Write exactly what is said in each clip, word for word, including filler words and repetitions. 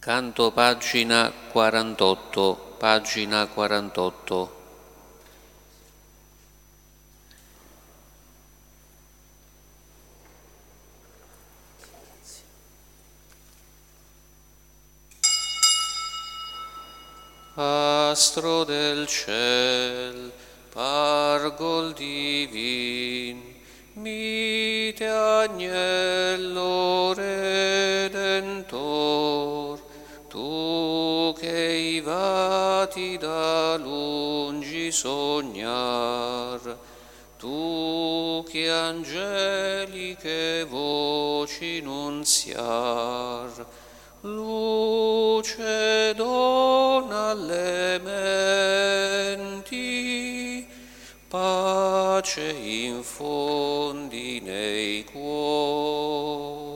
Canto pagina quarantotto, pagina quarantotto. Astro del ciel, pargol divin, mite agnello redentor, tu che vati da lungi sognar, tu che angeliche voci nunziar, luce dona alle menti, pace infondi nei cuor.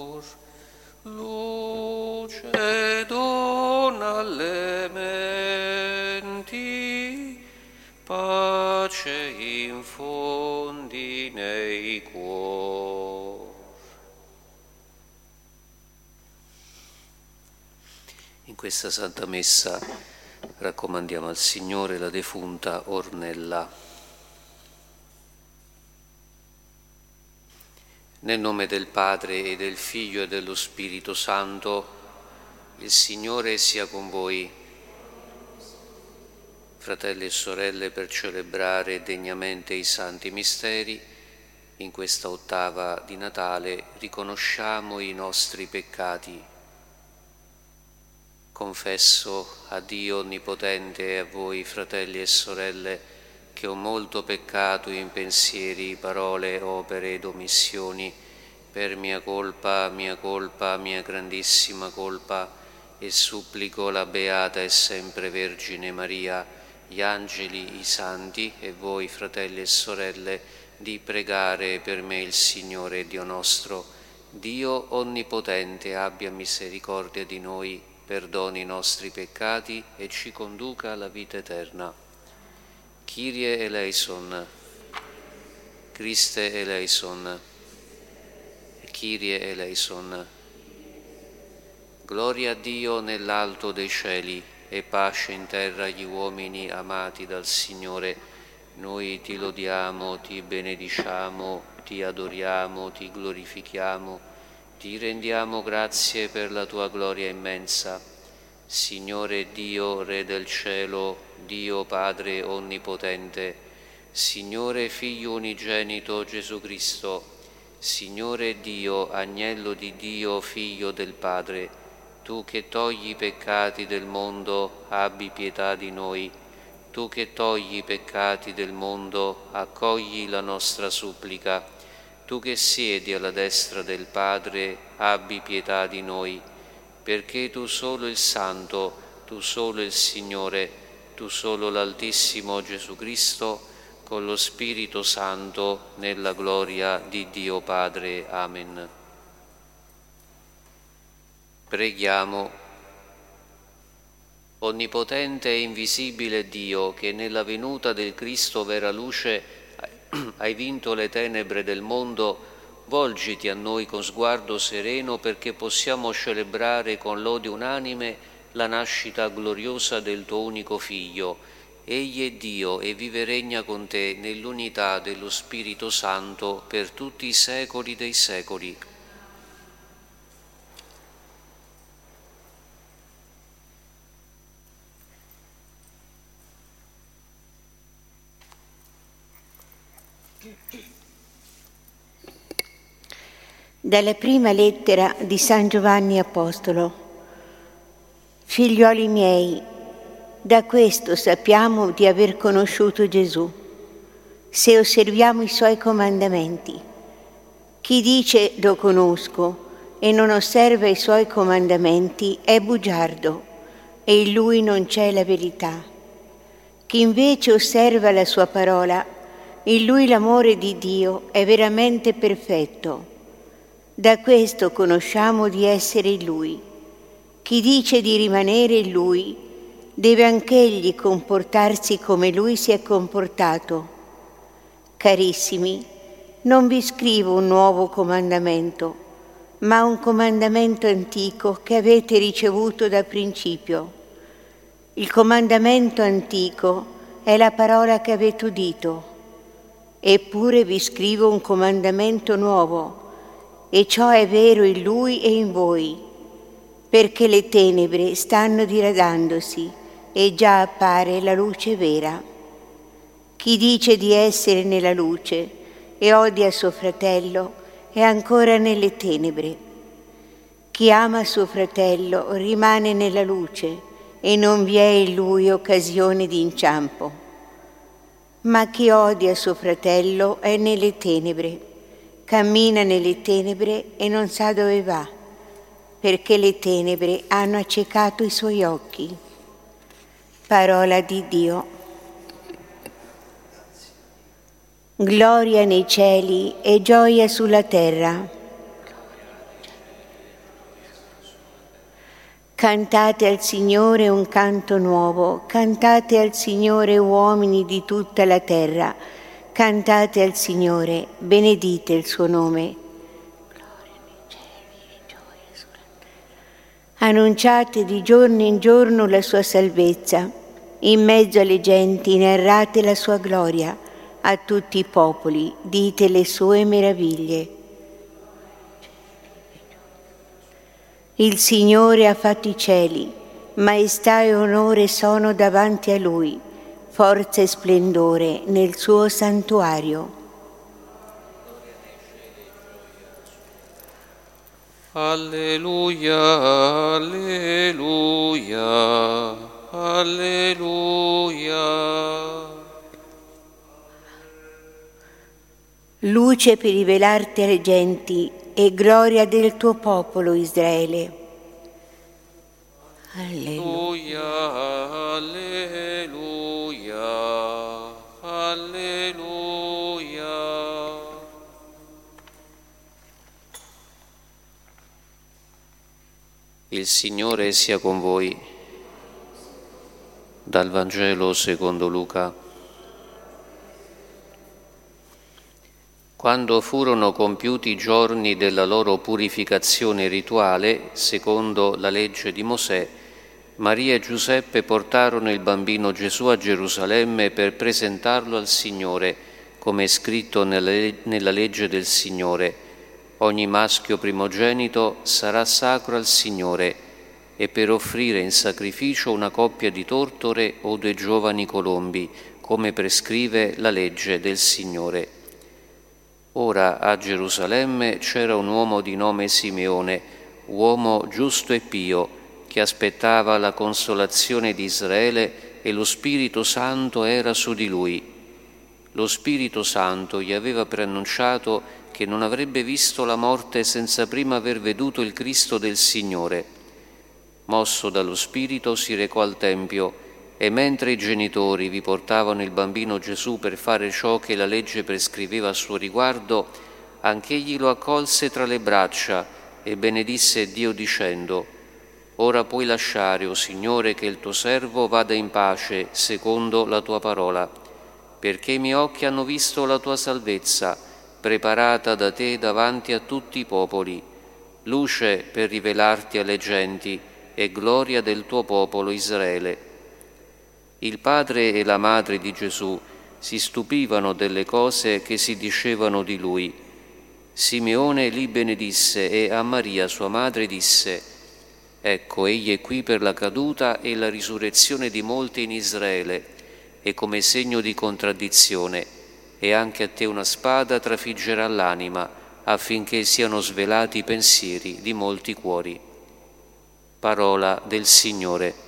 Luce dona alle menti, pace infondi nei cuor. In questa Santa Messa raccomandiamo al Signore la defunta Ornella. Nel nome del Padre e del Figlio e dello Spirito Santo, il Signore sia con voi. Fratelli e sorelle, per celebrare degnamente i Santi Misteri, in questa ottava di Natale riconosciamo i nostri peccati. Confesso a Dio Onnipotente e a voi, fratelli e sorelle, che ho molto peccato in pensieri, parole, opere ed omissioni, per mia colpa, mia colpa, mia grandissima colpa, e supplico la Beata e sempre Vergine Maria, gli angeli, i santi e voi, fratelli e sorelle, di pregare per me il Signore Dio nostro. Dio Onnipotente abbia misericordia di noi, perdoni i nostri peccati e ci conduca alla vita eterna. Kyrie eleison, Christe eleison, Kyrie eleison. Gloria a Dio nell'alto dei cieli e pace in terra agli uomini amati dal Signore. Noi ti lodiamo, ti benediciamo, ti adoriamo, ti glorifichiamo. Ti rendiamo grazie per la tua gloria immensa. Signore Dio, Re del cielo, Dio Padre onnipotente, Signore Figlio unigenito Gesù Cristo, Signore Dio, Agnello di Dio, Figlio del Padre, tu che togli i peccati del mondo, abbi pietà di noi. Tu che togli i peccati del mondo, accogli la nostra supplica. Tu che siedi alla destra del Padre, abbi pietà di noi, perché tu solo il Santo, tu solo il Signore, tu solo l'Altissimo Gesù Cristo, con lo Spirito Santo, nella gloria di Dio Padre. Amen. Preghiamo. Onnipotente e invisibile Dio, che nella venuta del Cristo vera luce hai vinto le tenebre del mondo, volgiti a noi con sguardo sereno perché possiamo celebrare con lode unanime la nascita gloriosa del tuo unico Figlio. Egli è Dio e vive regna con te nell'unità dello Spirito Santo per tutti i secoli dei secoli. Dalla prima lettera di San Giovanni Apostolo. Figlioli miei, da questo sappiamo di aver conosciuto Gesù, se osserviamo i Suoi comandamenti. Chi dice lo conosco e non osserva i Suoi comandamenti è bugiardo e in Lui non c'è la verità. Chi invece osserva la Sua parola, in Lui l'amore di Dio è veramente perfetto. Da questo conosciamo di essere in Lui. Chi dice di rimanere in Lui deve anch'egli comportarsi come Lui si è comportato. Carissimi, non vi scrivo un nuovo comandamento, ma un comandamento antico che avete ricevuto da principio. Il comandamento antico è la parola che avete udito. Eppure vi scrivo un comandamento nuovo, e ciò è vero in lui e in voi, perché le tenebre stanno diradandosi e già appare la luce vera. Chi dice di essere nella luce e odia suo fratello è ancora nelle tenebre. Chi ama suo fratello rimane nella luce e non vi è in lui occasione di inciampo. Ma chi odia suo fratello è nelle tenebre, cammina nelle tenebre e non sa dove va, perché le tenebre hanno accecato i suoi occhi. Parola di Dio. Gloria nei cieli e gioia sulla terra. Cantate al Signore un canto nuovo, cantate al Signore uomini di tutta la terra, cantate al Signore, benedite il suo nome. Gloria nei cieli e gioia sulla terra. Annunciate di giorno in giorno la sua salvezza, in mezzo alle genti narrate la sua gloria. A tutti i popoli dite le sue meraviglie. Il Signore ha fatto i cieli, maestà e onore sono davanti a Lui, forza e splendore nel suo santuario. Alleluia, alleluia, alleluia. Luce per rivelarti alle genti e gloria del tuo popolo Israele. Alleluia, alleluia, alleluia. Il Signore sia con voi. Dal Vangelo secondo Luca. Quando furono compiuti i giorni della loro purificazione rituale, secondo la legge di Mosè, Maria e Giuseppe portarono il bambino Gesù a Gerusalemme per presentarlo al Signore, come è scritto nella legge del Signore. Ogni maschio primogenito sarà sacro al Signore, e per offrire in sacrificio una coppia di tortore o due giovani colombi, come prescrive la legge del Signore. Ora a Gerusalemme c'era un uomo di nome Simeone, uomo giusto e pio, che aspettava la consolazione di Israele e lo Spirito Santo era su di lui. Lo Spirito Santo gli aveva preannunciato che non avrebbe visto la morte senza prima aver veduto il Cristo del Signore. Mosso dallo Spirito si recò al Tempio e mentre i genitori vi portavano il bambino Gesù per fare ciò che la legge prescriveva a suo riguardo, anch'egli lo accolse tra le braccia e benedisse Dio dicendo: «Ora puoi lasciare, o Signore, che il tuo servo vada in pace secondo la tua parola, perché i miei occhi hanno visto la tua salvezza, preparata da te davanti a tutti i popoli, luce per rivelarti alle genti e gloria del tuo popolo Israele». Il padre e la madre di Gesù si stupivano delle cose che si dicevano di lui. Simeone li benedisse e a Maria sua madre disse: «Ecco, egli è qui per la caduta e la risurrezione di molti in Israele, e come segno di contraddizione, e anche a te una spada trafiggerà l'anima, affinché siano svelati i pensieri di molti cuori». Parola del Signore.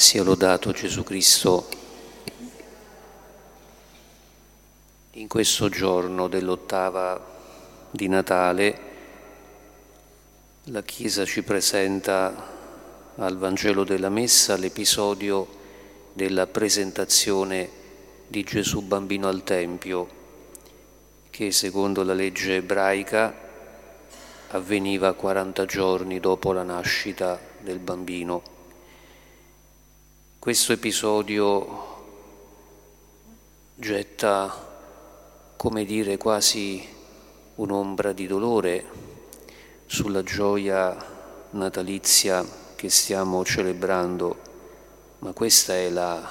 Sia lodato Gesù Cristo. In questo giorno dell'ottava di Natale la Chiesa ci presenta al Vangelo della Messa l'episodio della presentazione di Gesù bambino al Tempio, che secondo la legge ebraica avveniva quaranta giorni dopo la nascita del bambino. Questo episodio getta, come dire, quasi un'ombra di dolore sulla gioia natalizia che stiamo celebrando, ma questa è la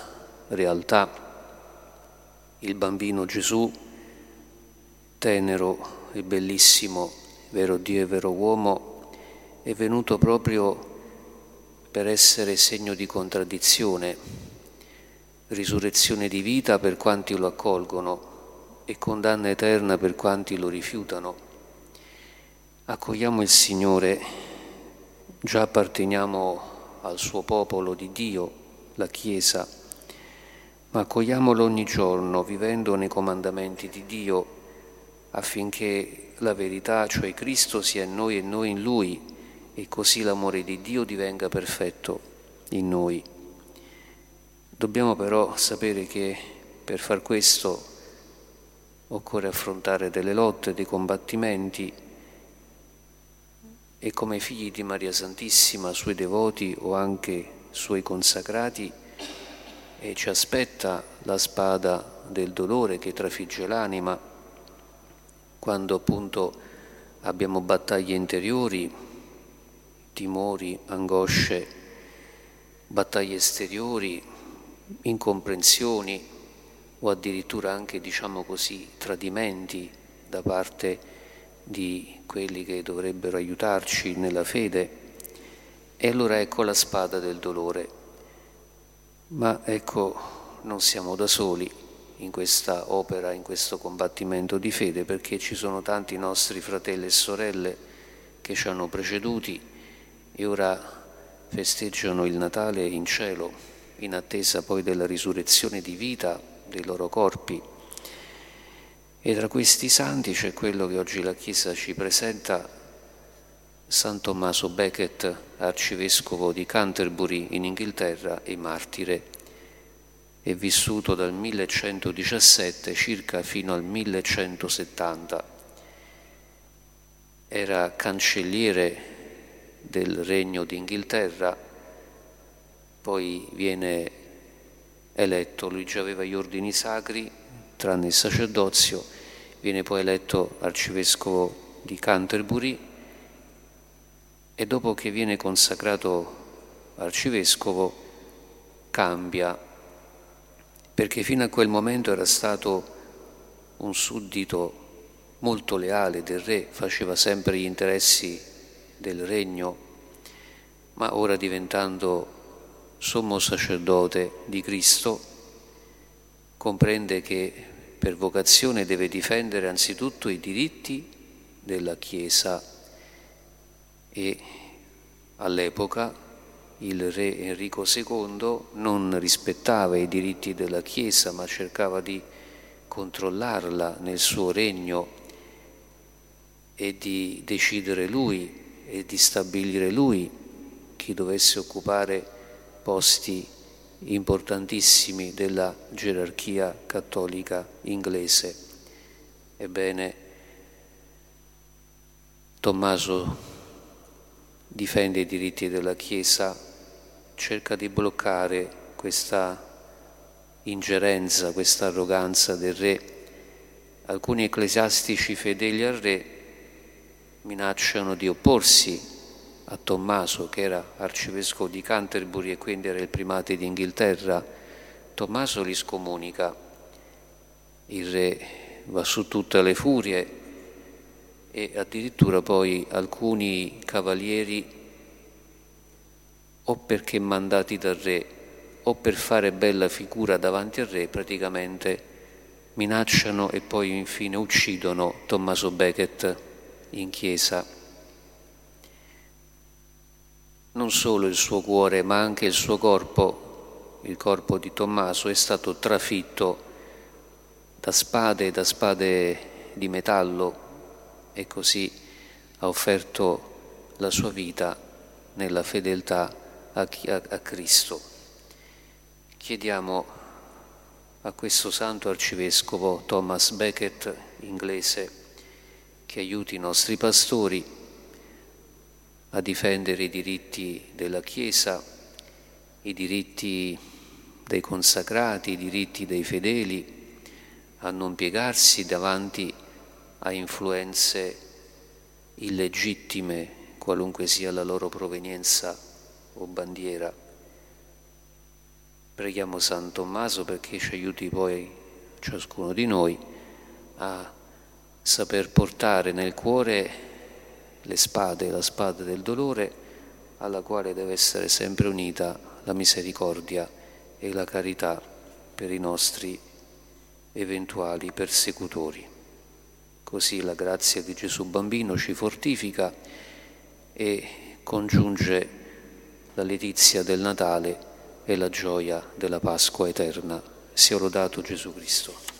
realtà. Il bambino Gesù, tenero e bellissimo, vero Dio e vero uomo, è venuto proprio per essere segno di contraddizione, risurrezione di vita per quanti lo accolgono e condanna eterna per quanti lo rifiutano. Accogliamo il Signore, già apparteniamo al suo popolo di Dio, la Chiesa, ma accogliamolo ogni giorno vivendo nei comandamenti di Dio, affinché la verità, cioè Cristo, sia in noi e noi in Lui, e così l'amore di Dio divenga perfetto in noi. Dobbiamo però sapere che per far questo occorre affrontare delle lotte, dei combattimenti, e come figli di Maria Santissima, suoi devoti o anche suoi consacrati, e ci aspetta la spada del dolore che trafigge l'anima quando appunto abbiamo battaglie interiori, timori, angosce, battaglie esteriori, incomprensioni o addirittura anche, diciamo così, tradimenti da parte di quelli che dovrebbero aiutarci nella fede. E allora ecco la spada del dolore. Ma ecco, non siamo da soli in questa opera, in questo combattimento di fede, perché ci sono tanti nostri fratelli e sorelle che ci hanno preceduti e ora festeggiano il Natale in cielo, in attesa poi della risurrezione di vita dei loro corpi. E tra questi santi c'è quello che oggi la Chiesa ci presenta, San Tommaso Becket, arcivescovo di Canterbury in Inghilterra e martire. È vissuto dal millecentodiciassette circa fino al millecentosettanta. Era cancelliere del Regno d'Inghilterra, poi viene eletto, lui già aveva gli ordini sacri, tranne il sacerdozio, viene poi eletto arcivescovo di Canterbury e dopo che viene consacrato arcivescovo cambia, perché fino a quel momento era stato un suddito molto leale del re, faceva sempre gli interessi del regno, ma ora diventando sommo sacerdote di Cristo comprende che per vocazione deve difendere anzitutto i diritti della Chiesa e all'epoca il re Enrico secondo non rispettava i diritti della Chiesa ma cercava di controllarla nel suo regno e di decidere lui e di stabilire lui chi dovesse occupare posti importantissimi della gerarchia cattolica inglese. Ebbene, Tommaso difende i diritti della Chiesa, cerca di bloccare questa ingerenza, questa arroganza del re. Alcuni ecclesiastici fedeli al re minacciano di opporsi a Tommaso, che era arcivescovo di Canterbury e quindi era il primate d'Inghilterra. Tommaso li scomunica, il re va su tutte le furie e addirittura poi alcuni cavalieri, o perché mandati dal re o per fare bella figura davanti al re, praticamente minacciano e poi infine uccidono Tommaso Becket in chiesa. Non solo il suo cuore ma anche il suo corpo, il corpo di Tommaso, è stato trafitto da spade, da spade di metallo, e così ha offerto la sua vita nella fedeltà a, a, a Cristo. Chiediamo a questo santo arcivescovo Thomas Becket inglese che aiuti i nostri pastori a difendere i diritti della Chiesa, i diritti dei consacrati, i diritti dei fedeli, a non piegarsi davanti a influenze illegittime, qualunque sia la loro provenienza o bandiera. Preghiamo San Tommaso perché ci aiuti poi, ciascuno di noi, a saper portare nel cuore le spade, la spada del dolore, alla quale deve essere sempre unita la misericordia e la carità per i nostri eventuali persecutori. Così la grazia di Gesù Bambino ci fortifica e congiunge la letizia del Natale e la gioia della Pasqua eterna. Sia lodato Gesù Cristo.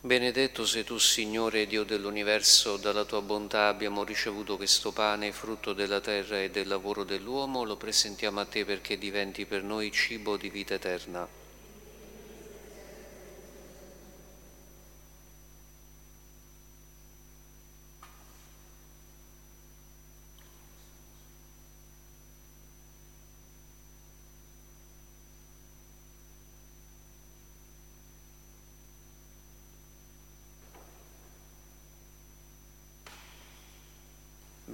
Benedetto sei tu, Signore, Dio dell'universo, dalla tua bontà abbiamo ricevuto questo pane, frutto della terra e del lavoro dell'uomo, lo presentiamo a te perché diventi per noi cibo di vita eterna.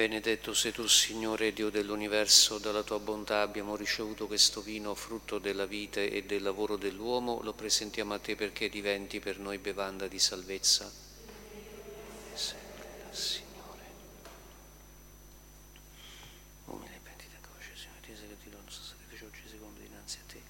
Benedetto sei tu, Signore, Dio dell'universo, dalla tua bontà abbiamo ricevuto questo vino, frutto della vite e del lavoro dell'uomo, lo presentiamo a te perché diventi per noi bevanda di salvezza. Sempre al Signore. Umile e pentita coscia, Signore, ti eseguiti il nostro sacrificio oggi secondo dinanzi a te.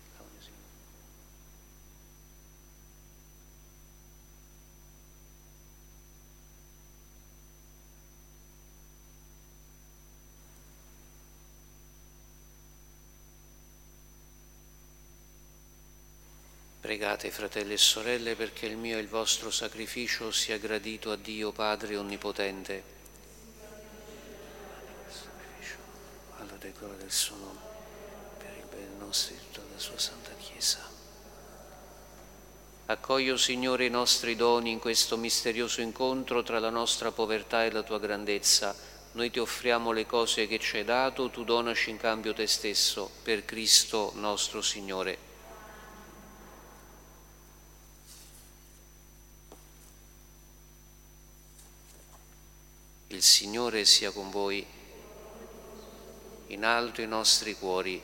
Pregate, fratelli e sorelle, perché il mio e il vostro sacrificio sia gradito a Dio Padre Onnipotente, alla gloria del suo nome, per il bene nostro e tutta la sua Santa Chiesa. Accoglio, Signore, i nostri doni in questo misterioso incontro tra la nostra povertà e la tua grandezza. Noi ti offriamo le cose che ci hai dato, tu donaci in cambio te stesso, per Cristo nostro Signore. Il Signore sia con voi. In alto i nostri cuori.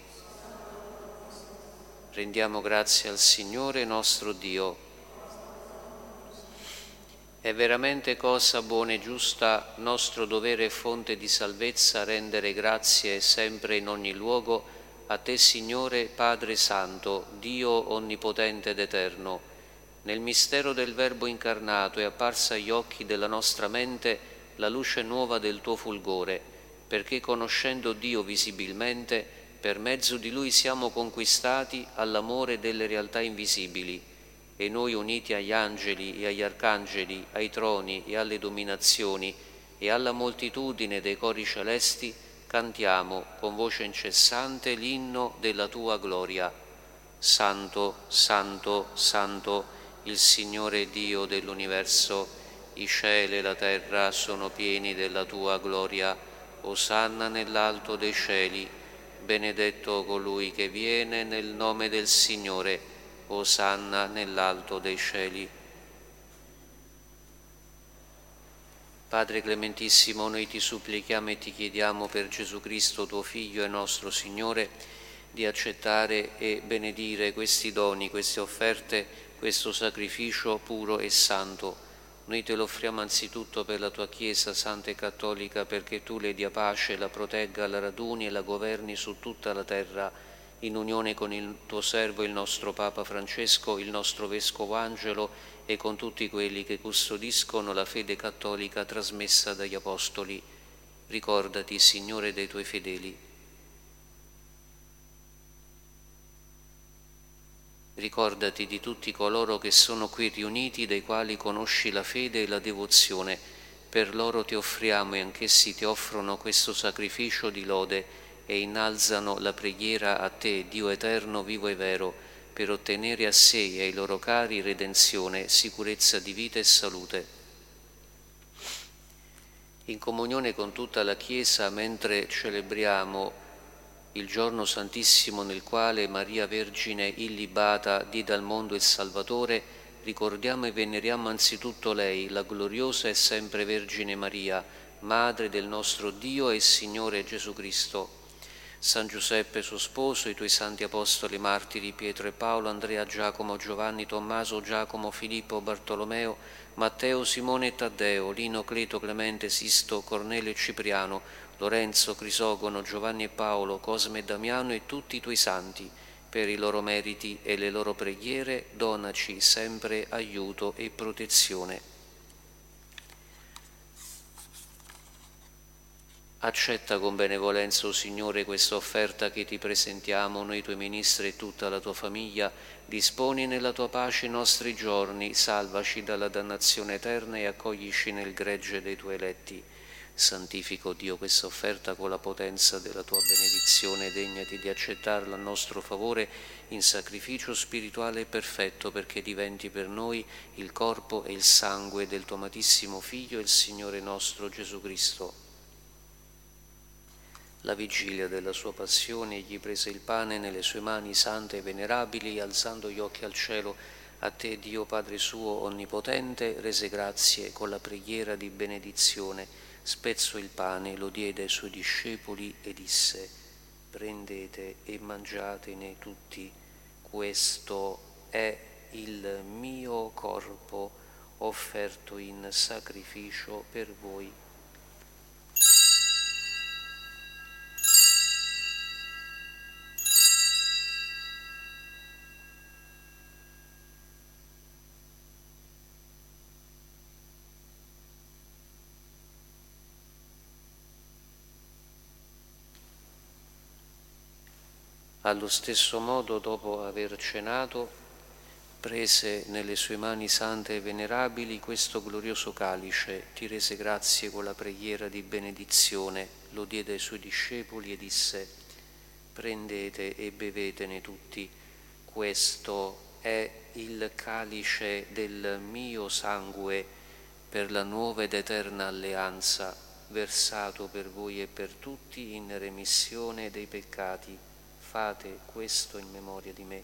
Rendiamo grazie al Signore nostro Dio. È veramente cosa buona e giusta, nostro dovere e fonte di salvezza, rendere grazie sempre in ogni luogo a te, Signore, Padre Santo, Dio Onnipotente ed Eterno. Nel mistero del Verbo incarnato è apparsa agli occhi della nostra mente la luce nuova del tuo fulgore, perché conoscendo Dio visibilmente, per mezzo di Lui siamo conquistati all'amore delle realtà invisibili, e noi, uniti agli angeli e agli arcangeli, ai troni e alle dominazioni e alla moltitudine dei cori celesti, cantiamo con voce incessante l'inno della tua gloria. Santo, Santo, Santo, il Signore Dio dell'universo, i cieli e la terra sono pieni della tua gloria. Osanna nell'alto dei cieli. Benedetto colui che viene nel nome del Signore. Osanna nell'alto dei cieli. Padre Clementissimo, noi ti supplichiamo e ti chiediamo per Gesù Cristo, tuo Figlio e nostro Signore, di accettare e benedire questi doni, queste offerte, questo sacrificio puro e santo. Noi te lo offriamo anzitutto per la tua Chiesa Santa e Cattolica, perché tu le dia pace, la protegga, la raduni e la governi su tutta la terra, in unione con il tuo servo, il nostro Papa Francesco, il nostro Vescovo Angelo e con tutti quelli che custodiscono la fede cattolica trasmessa dagli Apostoli. Ricordati, Signore, dei tuoi fedeli. Ricordati di tutti coloro che sono qui riuniti, dei quali conosci la fede e la devozione. Per loro ti offriamo e anch'essi ti offrono questo sacrificio di lode e innalzano la preghiera a te, Dio eterno, vivo e vero, per ottenere a sé e ai loro cari redenzione, sicurezza di vita e salute. In comunione con tutta la Chiesa, mentre celebriamo il giorno santissimo nel quale Maria Vergine illibata diede al mondo il Salvatore, ricordiamo e veneriamo anzitutto lei, la gloriosa e sempre Vergine Maria, Madre del nostro Dio e Signore Gesù Cristo. San Giuseppe suo sposo, i tuoi santi apostoli martiri Pietro e Paolo, Andrea, Giacomo, Giovanni, Tommaso, Giacomo, Filippo, Bartolomeo, Matteo, Simone e Taddeo, Lino, Cleto, Clemente, Sisto, Cornelio e Cipriano, Lorenzo, Crisogono, Giovanni e Paolo, Cosme e Damiano e tutti i tuoi santi, per i loro meriti e le loro preghiere, donaci sempre aiuto e protezione. Accetta con benevolenza, o Signore, questa offerta che ti presentiamo, noi tuoi ministri e tutta la tua famiglia. Disponi nella tua pace i nostri giorni, salvaci dalla dannazione eterna e accoglici nel gregge dei tuoi eletti. Santifico Dio questa offerta con la potenza della tua benedizione, degnati di accettarla a nostro favore in sacrificio spirituale e perfetto, perché diventi per noi il corpo e il sangue del tuo amatissimo Figlio, il Signore nostro Gesù Cristo. La vigilia della sua passione, egli prese il pane nelle sue mani sante e venerabili e, alzando gli occhi al cielo, a te, Dio Padre suo onnipotente, rese grazie con la preghiera di benedizione, spezzò il pane, lo diede ai suoi discepoli e disse: prendete e mangiatene tutti, questo è il mio corpo offerto in sacrificio per voi. Allo stesso modo, dopo aver cenato, prese nelle sue mani sante e venerabili questo glorioso calice, ti rese grazie con la preghiera di benedizione, lo diede ai suoi discepoli e disse: prendete e bevetene tutti, questo è il calice del mio sangue per la nuova ed eterna alleanza, versato per voi e per tutti in remissione dei peccati. Fate questo in memoria di me.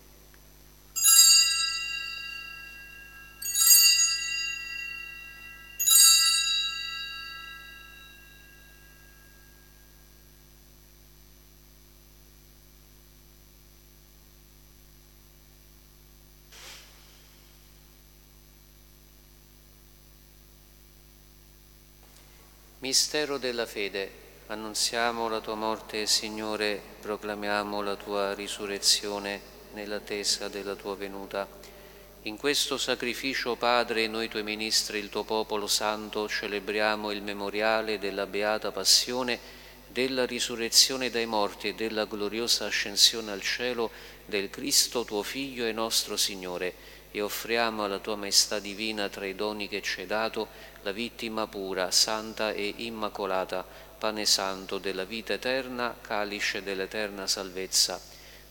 Mistero della fede. Annunziamo la tua morte, Signore, proclamiamo la tua risurrezione nell'attesa della tua venuta. In questo sacrificio, Padre, noi tuoi ministri, il tuo popolo santo, celebriamo il memoriale della beata passione, della risurrezione dai morti e della gloriosa ascensione al cielo del Cristo tuo Figlio e nostro Signore, e offriamo alla tua maestà divina, tra i doni che ci hai dato, la vittima pura, santa e immacolata, pane santo della vita eterna, calice dell'eterna salvezza.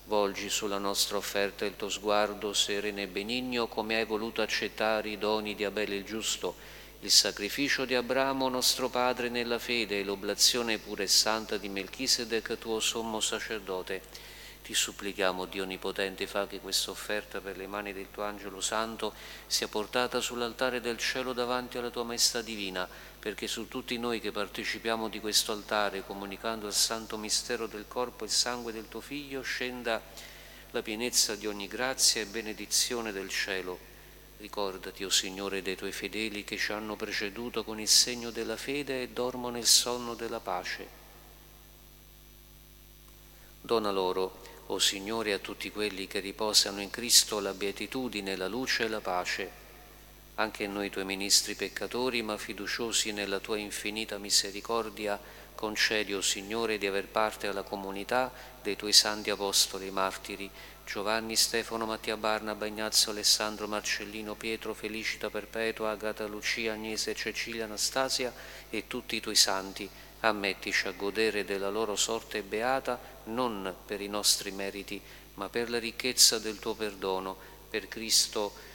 Volgi sulla nostra offerta il tuo sguardo sereno e benigno, come hai voluto accettare i doni di Abele il giusto, il sacrificio di Abramo nostro padre nella fede e l'oblazione pura e santa di Melchisedec tuo sommo sacerdote. Ti supplichiamo, Dio Onnipotente, fa che questa offerta per le mani del tuo Angelo Santo sia portata sull'altare del cielo davanti alla tua Maestà Divina, perché su tutti noi che partecipiamo di questo altare, comunicando al santo mistero del corpo e sangue del tuo Figlio, scenda la pienezza di ogni grazia e benedizione del cielo. Ricordati, o Signore, dei tuoi fedeli che ci hanno preceduto con il segno della fede e dormono nel sonno della pace. Dona loro, o Signore, a tutti quelli che riposano in Cristo la beatitudine, la luce e la pace. Anche noi tuoi ministri peccatori, ma fiduciosi nella tua infinita misericordia, concedi, o Signore, di aver parte alla comunità dei tuoi santi apostoli e martiri, Giovanni, Stefano, Mattia, Barnaba, Ignazio, Alessandro, Marcellino, Pietro, Felicita, Perpetua, Agata, Lucia, Agnese, Cecilia, Anastasia e tutti i tuoi santi. Ammettici a godere della loro sorte beata, non per i nostri meriti, ma per la ricchezza del tuo perdono. Per Cristo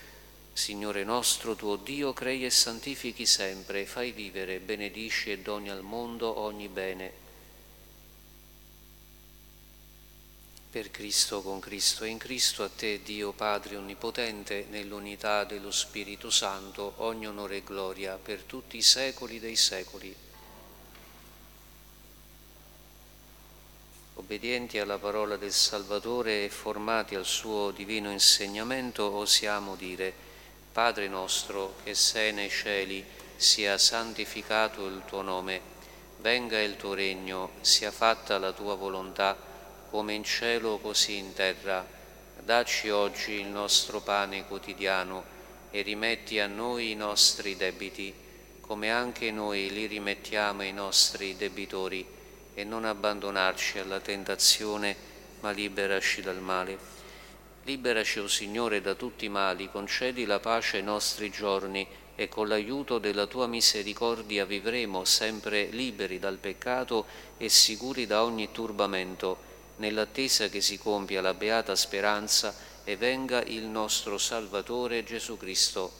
Signore nostro, tuo Dio, crei e santifichi sempre, fai vivere, benedici e doni al mondo ogni bene. Per Cristo, con Cristo e in Cristo, a te, Dio Padre Onnipotente, nell'unità dello Spirito Santo, ogni onore e gloria per tutti i secoli dei secoli. Obbedienti alla parola del Salvatore e formati al suo divino insegnamento, osiamo dire: Padre nostro, che sei nei cieli, sia santificato il tuo nome, venga il tuo regno, sia fatta la tua volontà, come in cielo così in terra. Dacci oggi il nostro pane quotidiano e rimetti a noi i nostri debiti, come anche noi li rimettiamo ai nostri debitori, e non abbandonarci alla tentazione, ma liberaci dal male. Liberaci, o Signore, da tutti i mali, concedi la pace ai nostri giorni e con l'aiuto della Tua misericordia vivremo sempre liberi dal peccato e sicuri da ogni turbamento, nell'attesa che si compia la beata speranza e venga il nostro Salvatore Gesù Cristo.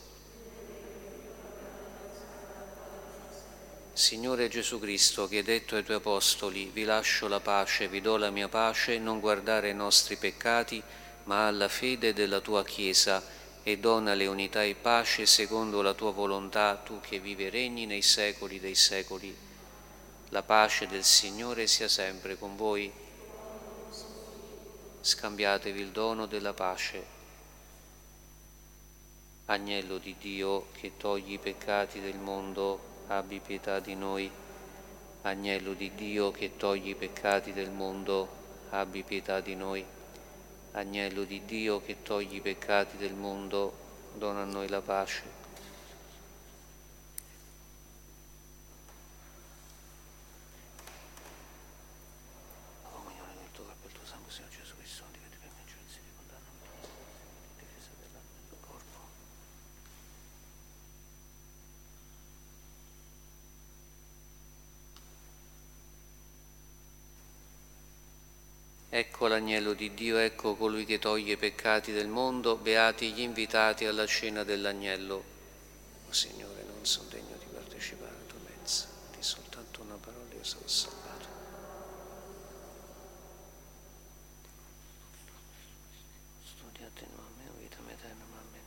Signore Gesù Cristo, che hai detto ai Tuoi Apostoli: vi lascio la pace, vi do la mia pace, non guardare i nostri peccati, ma alla fede della tua Chiesa, e donale unità e pace secondo la tua volontà, tu che vivi e regni nei secoli dei secoli. La pace del Signore sia sempre con voi. Scambiatevi il dono della pace. Agnello di Dio, che togli i peccati del mondo, abbi pietà di noi. Agnello di Dio, che togli i peccati del mondo, abbi pietà di noi. Agnello di Dio, che togli i peccati del mondo, dona a noi la pace. Ecco l'agnello di Dio, ecco colui che toglie i peccati del mondo, beati gli invitati alla cena dell'agnello. O Signore, non sono degno di partecipare alla tua mensa, di soltanto una parola io sarò salvato. Studiate in me, vita eterna, ma amen.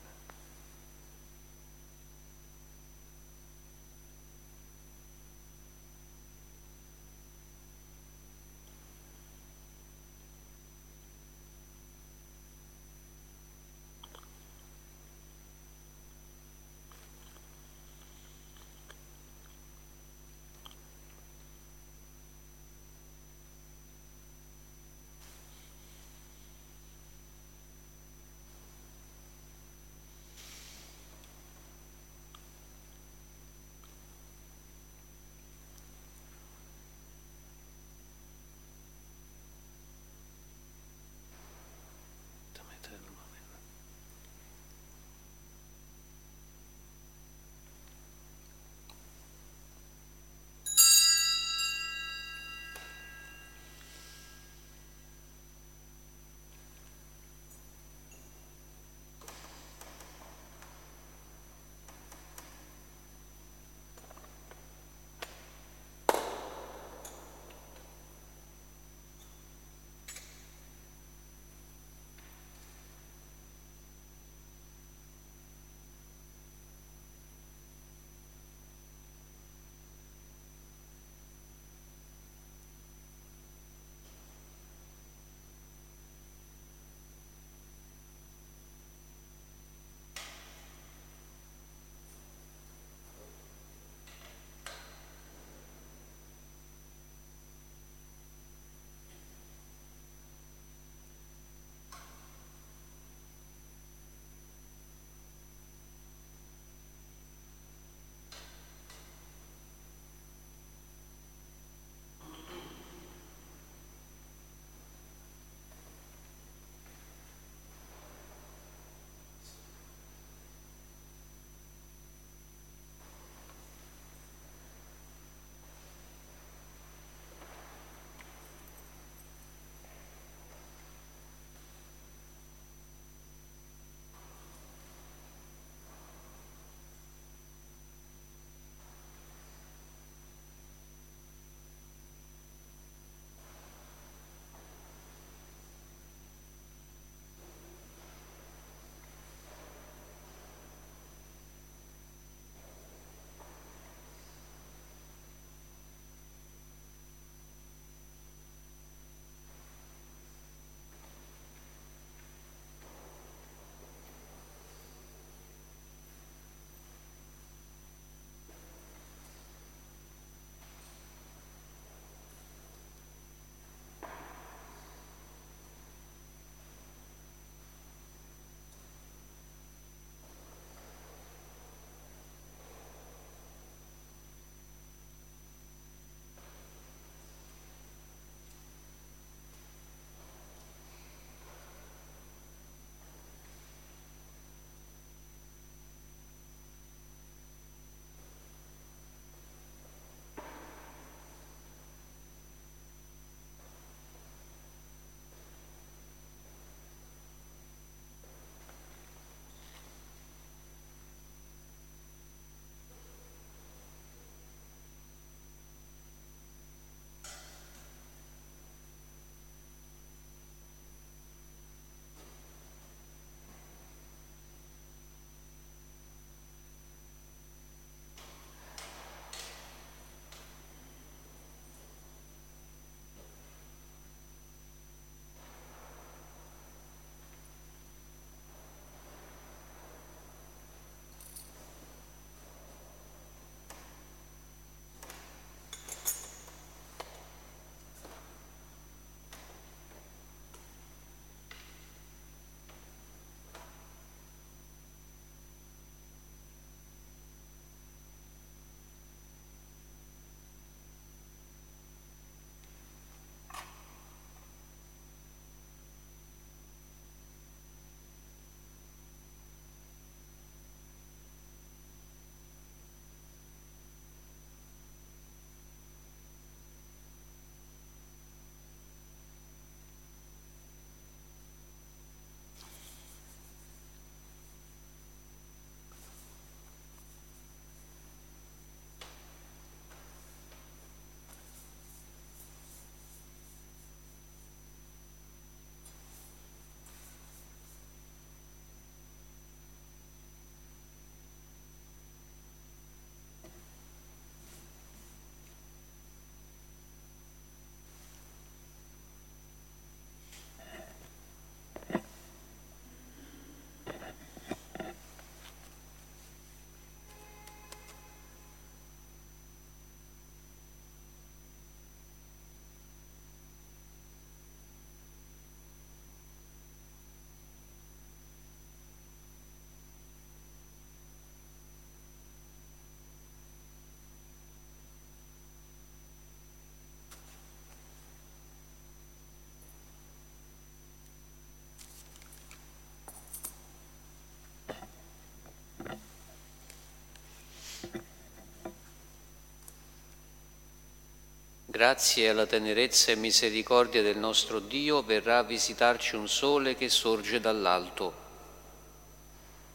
Grazie alla tenerezza e misericordia del nostro Dio verrà a visitarci un sole che sorge dall'alto.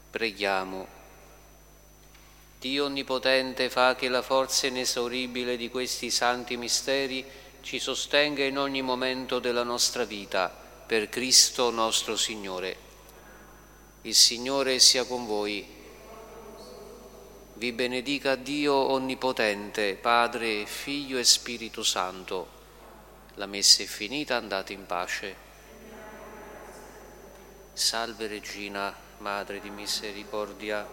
Preghiamo. Dio Onnipotente, fa che la forza inesauribile di questi santi misteri ci sostenga in ogni momento della nostra vita, per Cristo nostro Signore. Il Signore sia con voi. Vi benedica Dio Onnipotente, Padre, Figlio e Spirito Santo. La messa è finita, andate in pace. Salve Regina, Madre di misericordia,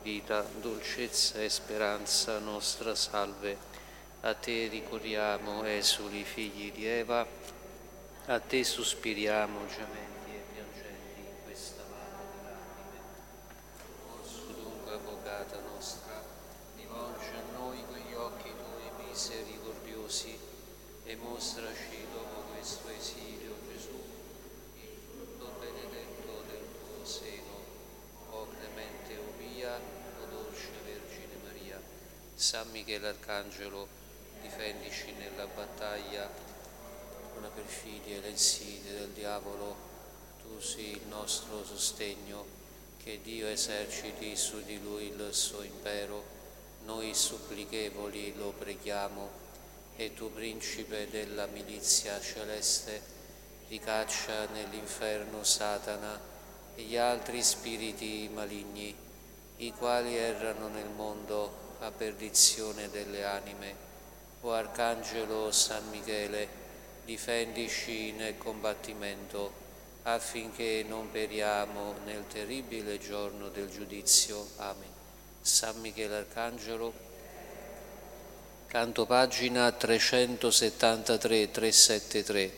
vita, dolcezza e speranza nostra, salve. A te ricorriamo, esuli figli di Eva, a te sospiriamo gementi e piangenti in questa mano dell'anime. Orso dunque, avvocata nostra, rivolge a noi quegli occhi tuoi misericordiosi e mostraci dopo questo esilio, Gesù, il frutto benedetto del tuo seno, o clemente, o pia, San Michele Arcangelo, difendici nella battaglia con la perfidia e le insidie del diavolo. Tu sii il nostro sostegno, che Dio eserciti su di lui il suo impero. Noi supplichevoli lo preghiamo, e tu, principe della milizia celeste, ricaccia nell'inferno Satana e gli altri spiriti maligni, i quali errano nel mondo a perdizione delle anime. O Arcangelo San Michele, difendici nel combattimento, affinché non periamo nel terribile giorno del giudizio. Amen. San Michele Arcangelo. Canto pagina trecentosettantatré trecentosettantatré.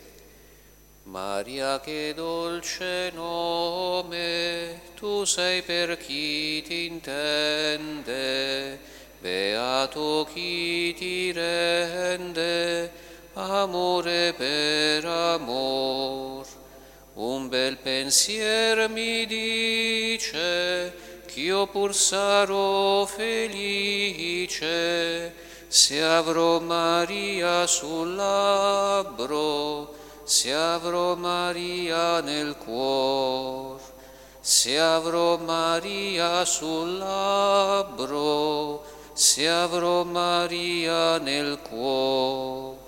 Maria, che dolce nome, tu sei per chi ti intende. Beato chi ti rende amore per amor. Un bel pensier mi dice ch'io pur sarò felice se avrò Maria sul labbro, se avrò Maria nel cuor, se avrò Maria sul labbro, se avrò Maria nel cuore.